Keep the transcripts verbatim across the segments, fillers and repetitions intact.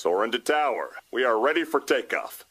Soar into tower. We are ready for takeoff.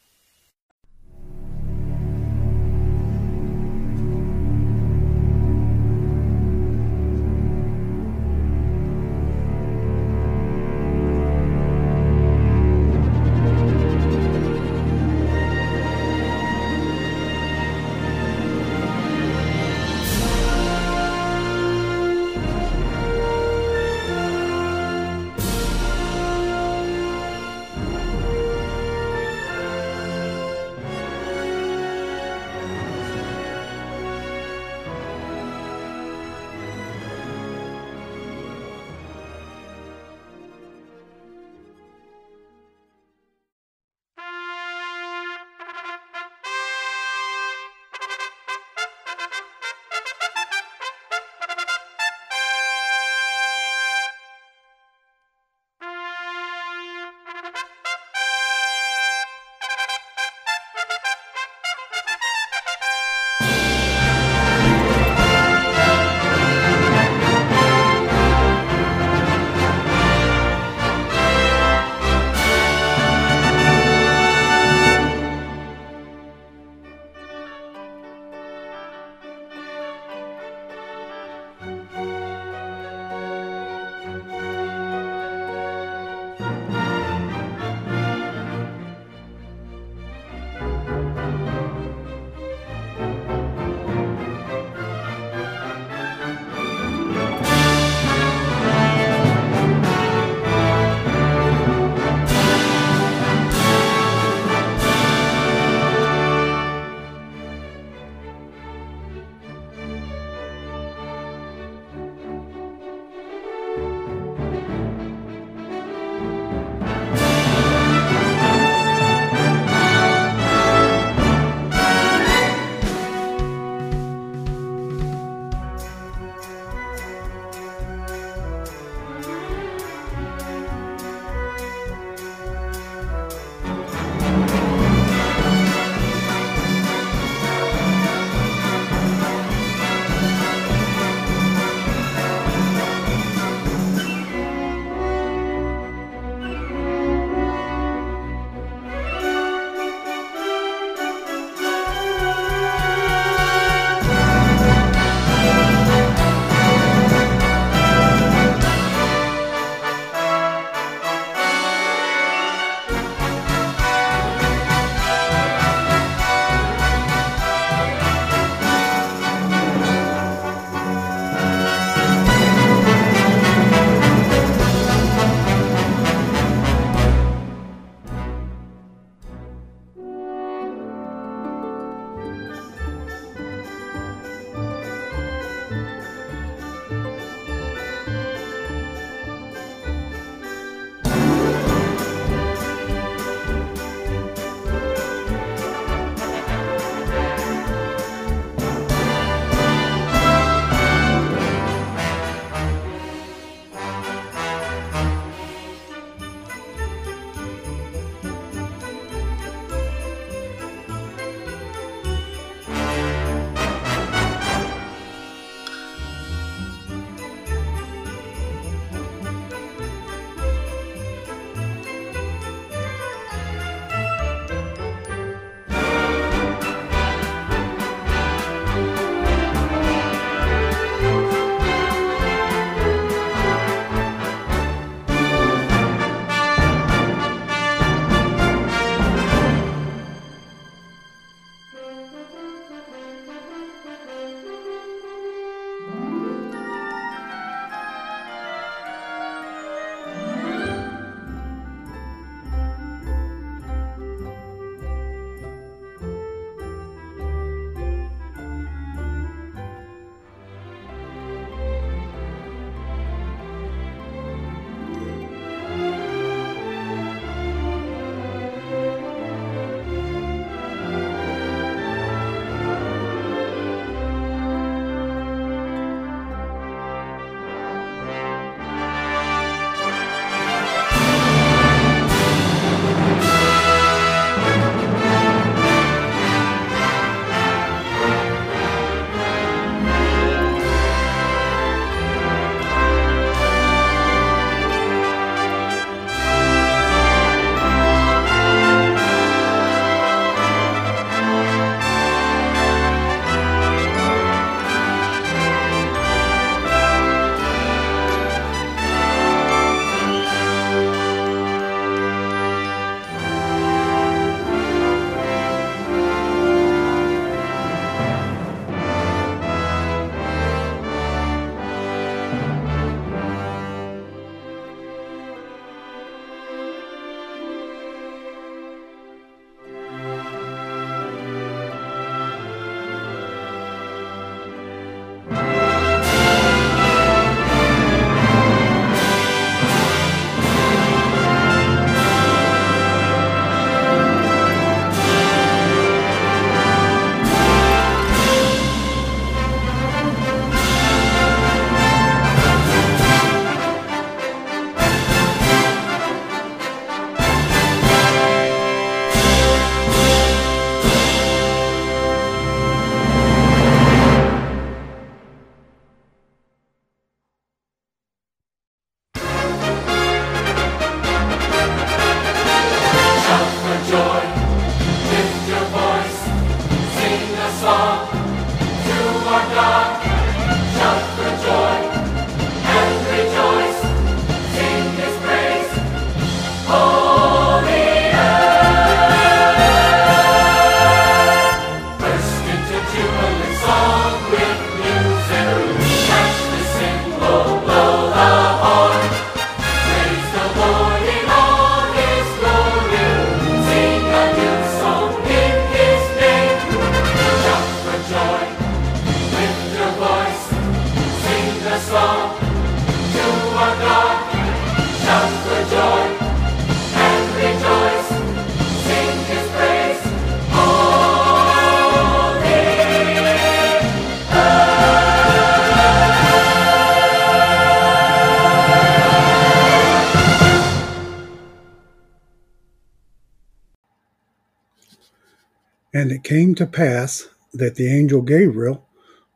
And it came to pass that the angel Gabriel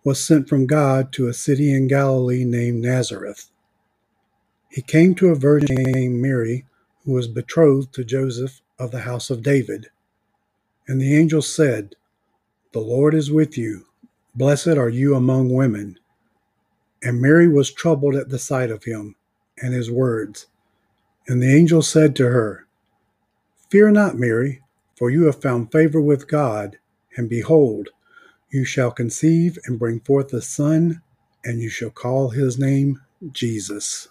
was sent from God to a city in Galilee named Nazareth. He came to a virgin named Mary, who was betrothed to Joseph of the house of David. And the angel said, "The Lord is with you. Blessed are you among women." And Mary was troubled at the sight of him and his words. And the angel said to her, "Fear not, Mary, for you have found favor with God, and behold, you shall conceive and bring forth a son, and you shall call his name Jesus."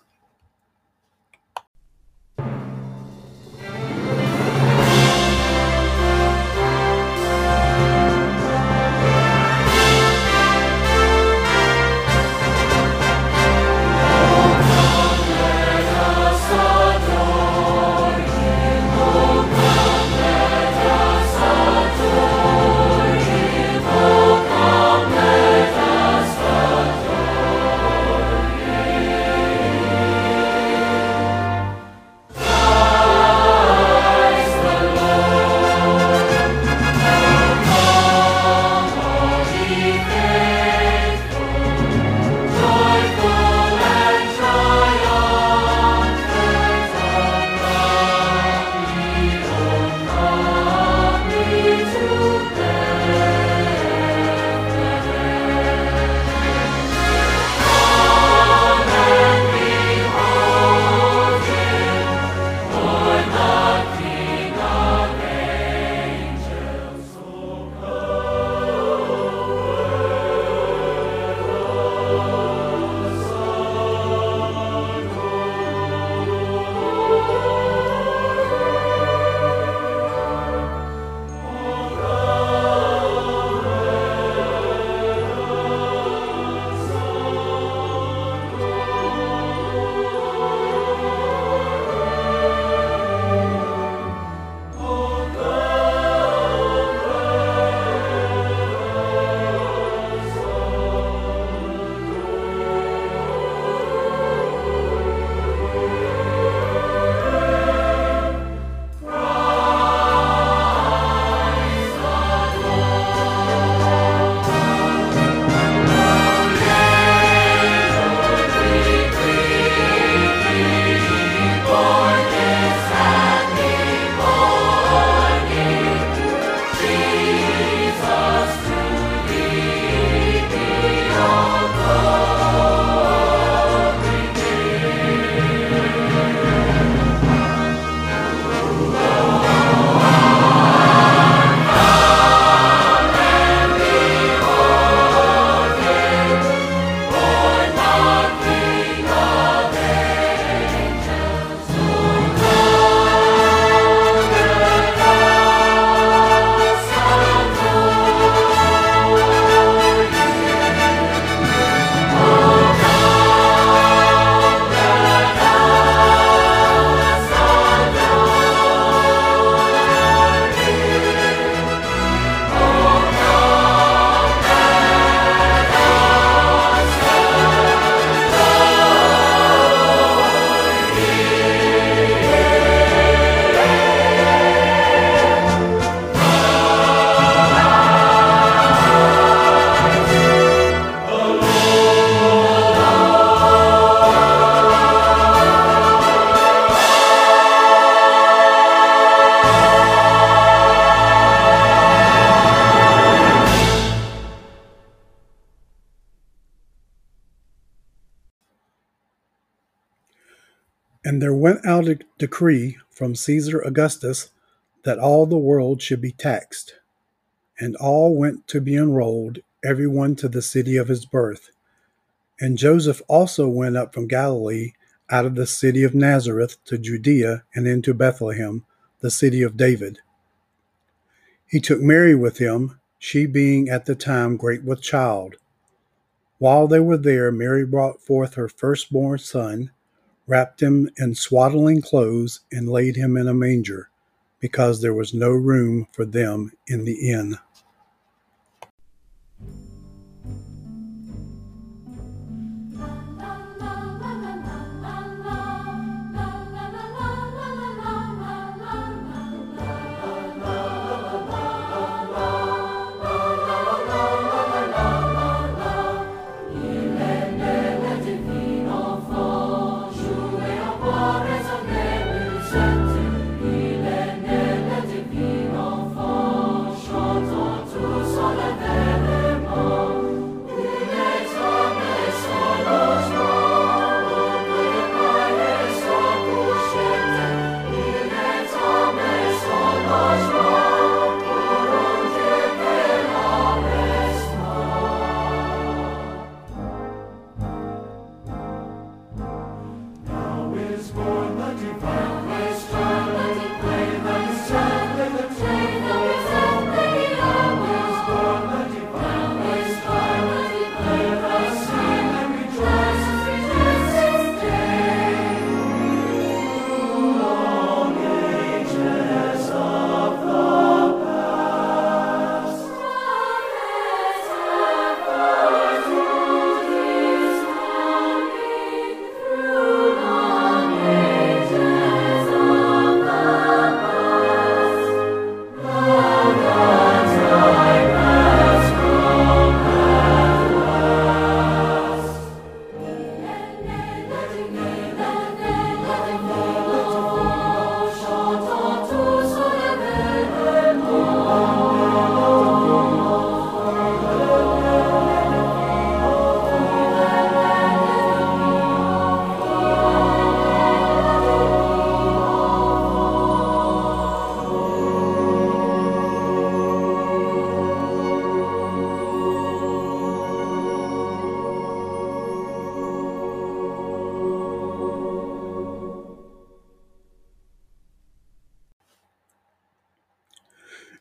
And there went out a decree from Caesar Augustus that all the world should be taxed. And all went to be enrolled, every one to the city of his birth. And Joseph also went up from Galilee, out of the city of Nazareth, to Judea, and into Bethlehem, the city of David. He took Mary with him, she being at the time great with child. While they were there, Mary brought forth her firstborn son, wrapped him in swaddling clothes, and laid him in a manger, because there was no room for them in the inn.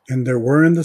And there were in the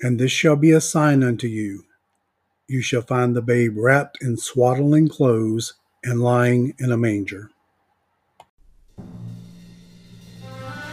And this shall be a sign unto you. You shall find the babe wrapped in swaddling clothes and lying in a manger. Bye.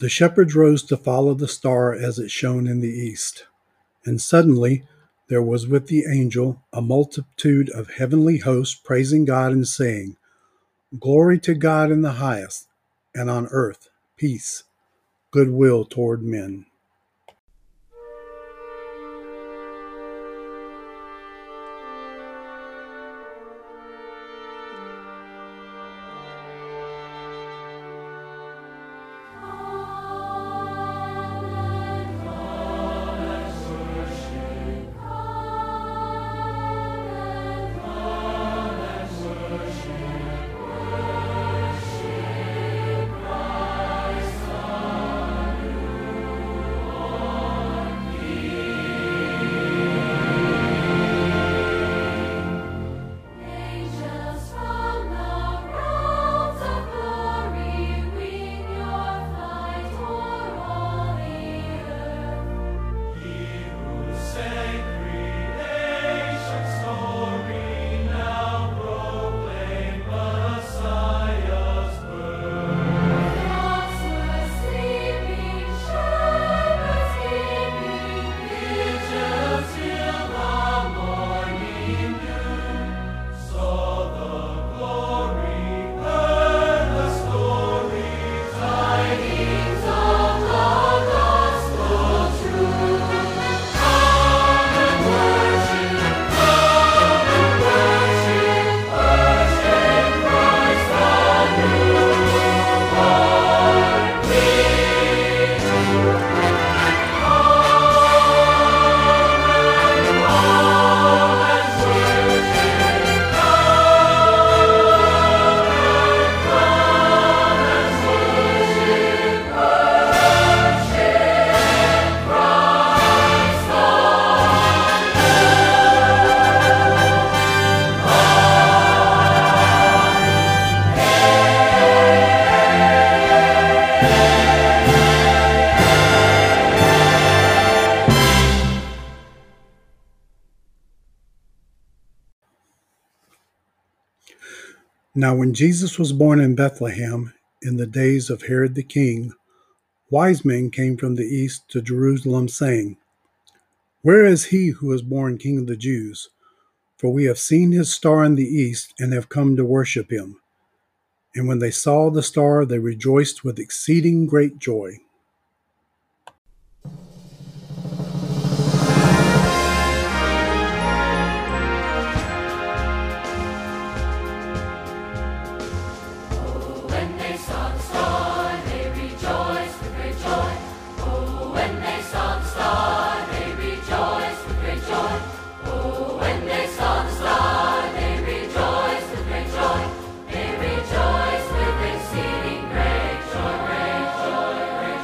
The shepherds rose to follow the star as it shone in the east. And suddenly there was with the angel a multitude of heavenly hosts praising God and saying, "Glory to God in the highest, and on earth peace, goodwill toward men." Now when Jesus was born in Bethlehem, in the days of Herod the king, wise men came from the east to Jerusalem, saying, "Where is he who is born King of the Jews? For we have seen his star in the east and have come to worship him." And when they saw the star, they rejoiced with exceeding great joy. Great joy, great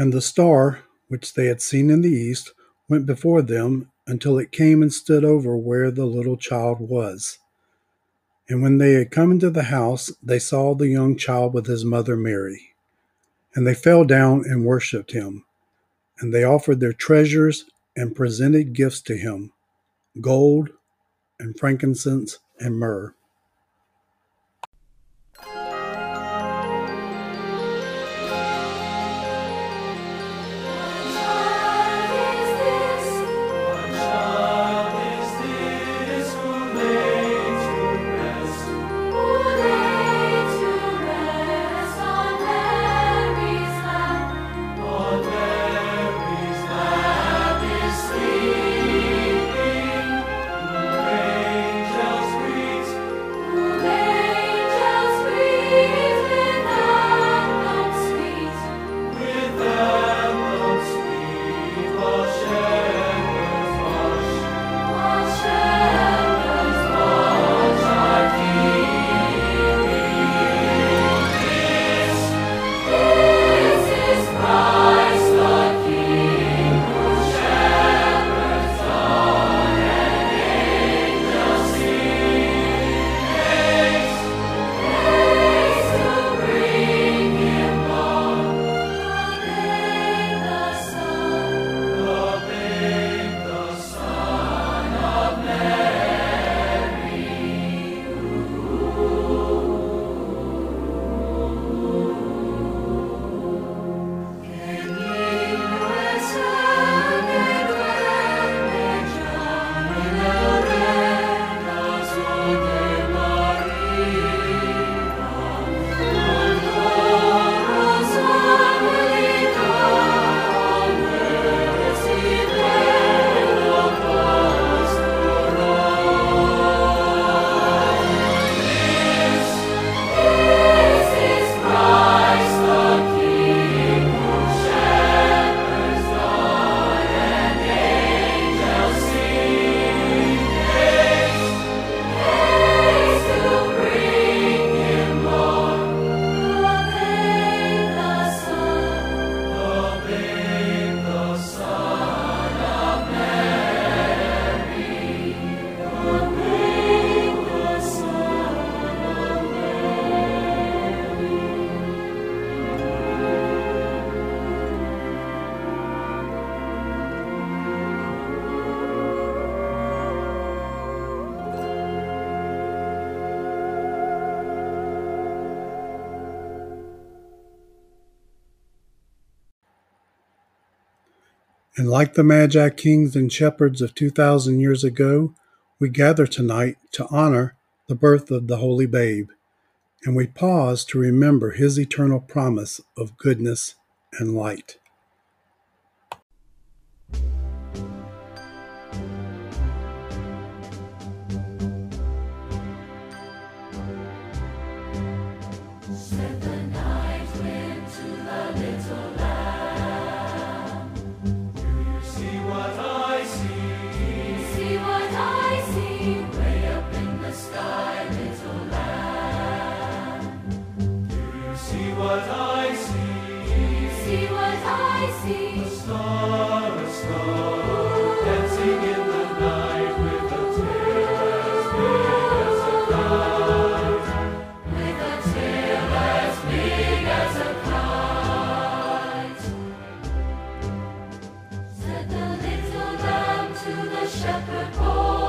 And the star, which they had seen in the east, went before them until it came and stood over where the little child was. And when they had come into the house, they saw the young child with his mother Mary. And they fell down and worshipped him. And they offered their treasures and presented gifts to him, gold and frankincense and myrrh. And like the Magi kings and shepherds of two thousand years ago, we gather tonight to honor the birth of the Holy Babe, and we pause to remember his eternal promise of goodness and light. Shepherd born,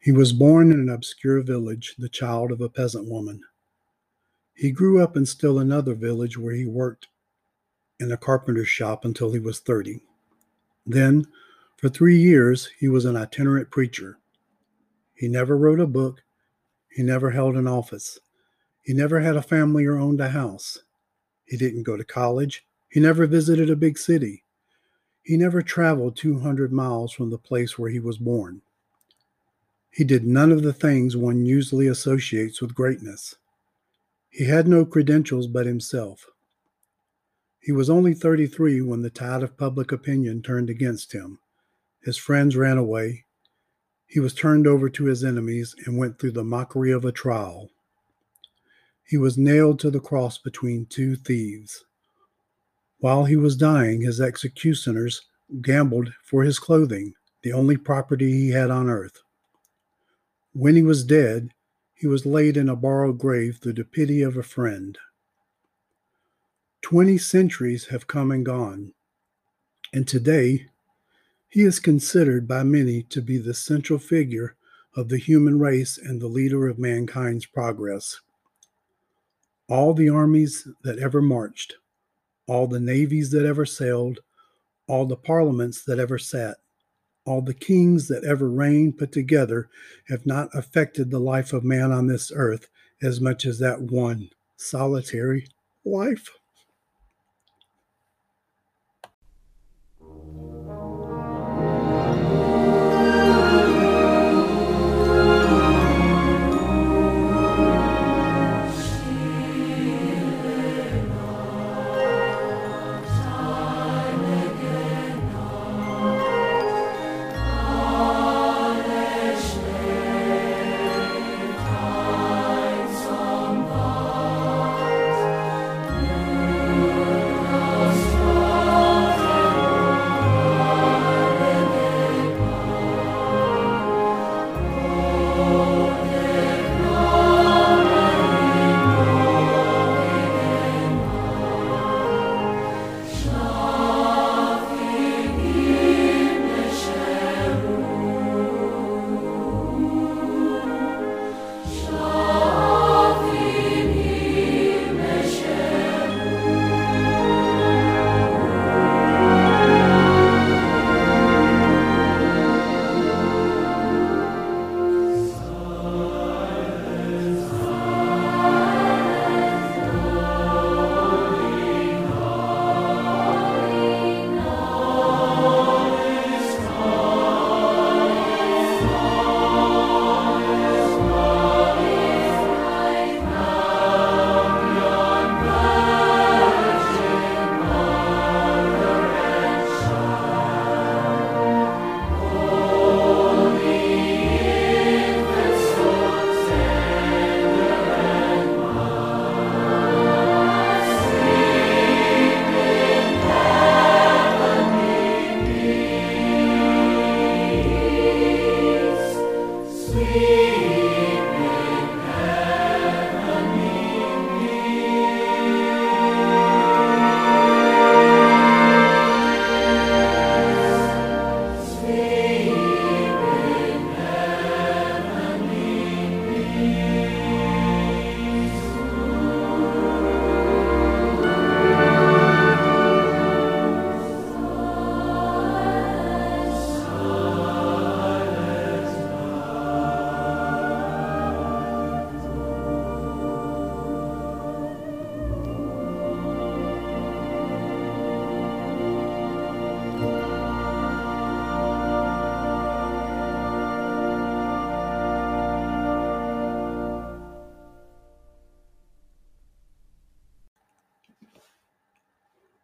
He was born in an obscure village, the child of a peasant woman. He grew up in still another village where he worked in a carpenter's shop until he was thirty. Then, for three years, he was an itinerant preacher. He never wrote a book. He never held an office. He never had a family or owned a house. He didn't go to college. He never visited a big city. He never traveled two hundred miles from the place where he was born. He did none of the things one usually associates with greatness. He had no credentials but himself. He was only thirty-three when the tide of public opinion turned against him. His friends ran away. He was turned over to his enemies and went through the mockery of a trial. He was nailed to the cross between two thieves. While he was dying, his executioners gambled for his clothing, the only property he had on earth. When he was dead, he was laid in a borrowed grave through the pity of a friend. Twenty centuries have come and gone, and today he is considered by many to be the central figure of the human race and the leader of mankind's progress. All the armies that ever marched, all the navies that ever sailed, all the parliaments that ever sat, all the kings that ever reigned put together have not affected the life of man on this earth as much as that one solitary life. Yeah.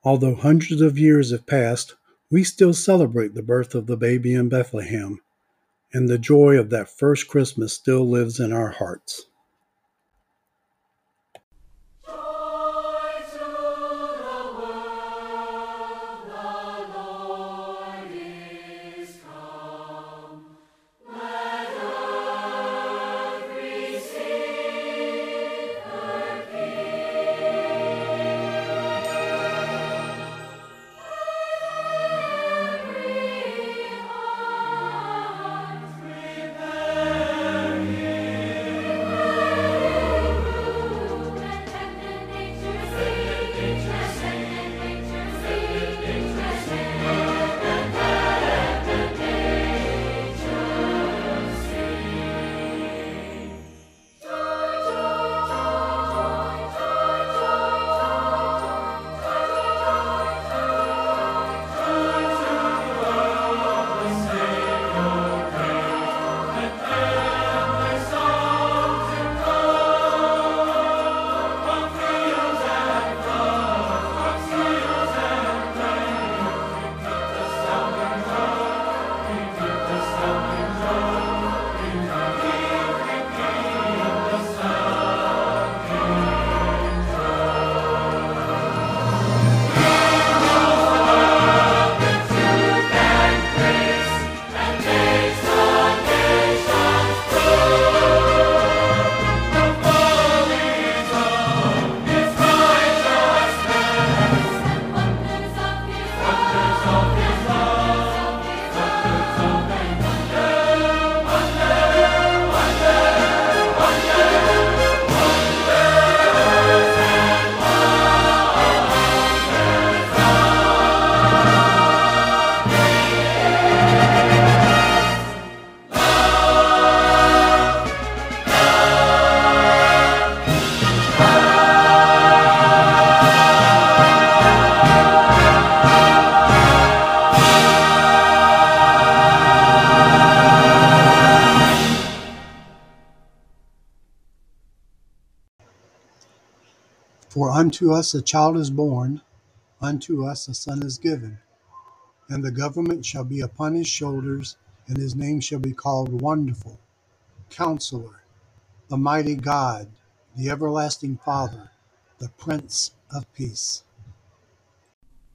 Although hundreds of years have passed, we still celebrate the birth of the baby in Bethlehem, and the joy of that first Christmas still lives in our hearts. For unto us a child is born, unto us a son is given, and the government shall be upon his shoulders, and his name shall be called Wonderful, Counselor, the Mighty God, the Everlasting Father, the Prince of Peace.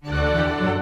Amen.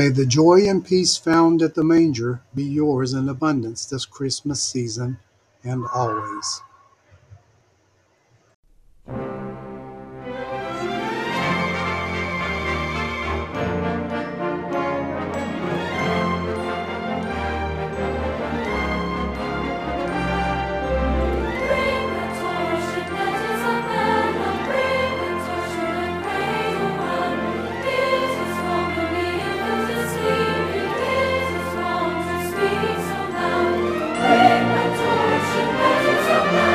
May the joy and peace found at the manger be yours in abundance this Christmas season and always. Thank you.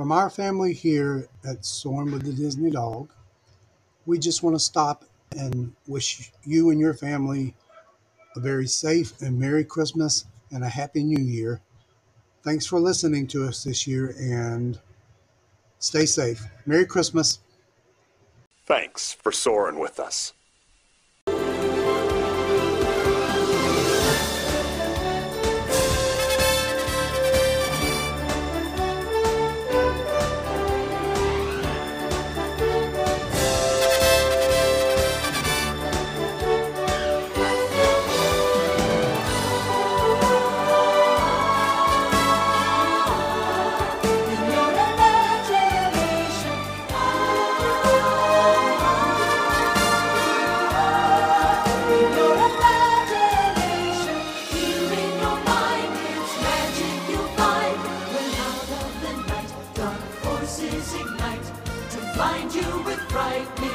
From our family here at Soaring with the Disney Dog, we just want to stop and wish you and your family a very safe and Merry Christmas and a Happy New Year. Thanks for listening to us this year and stay safe. Merry Christmas. Thanks for soaring with us. Ignite to blind you with brightness.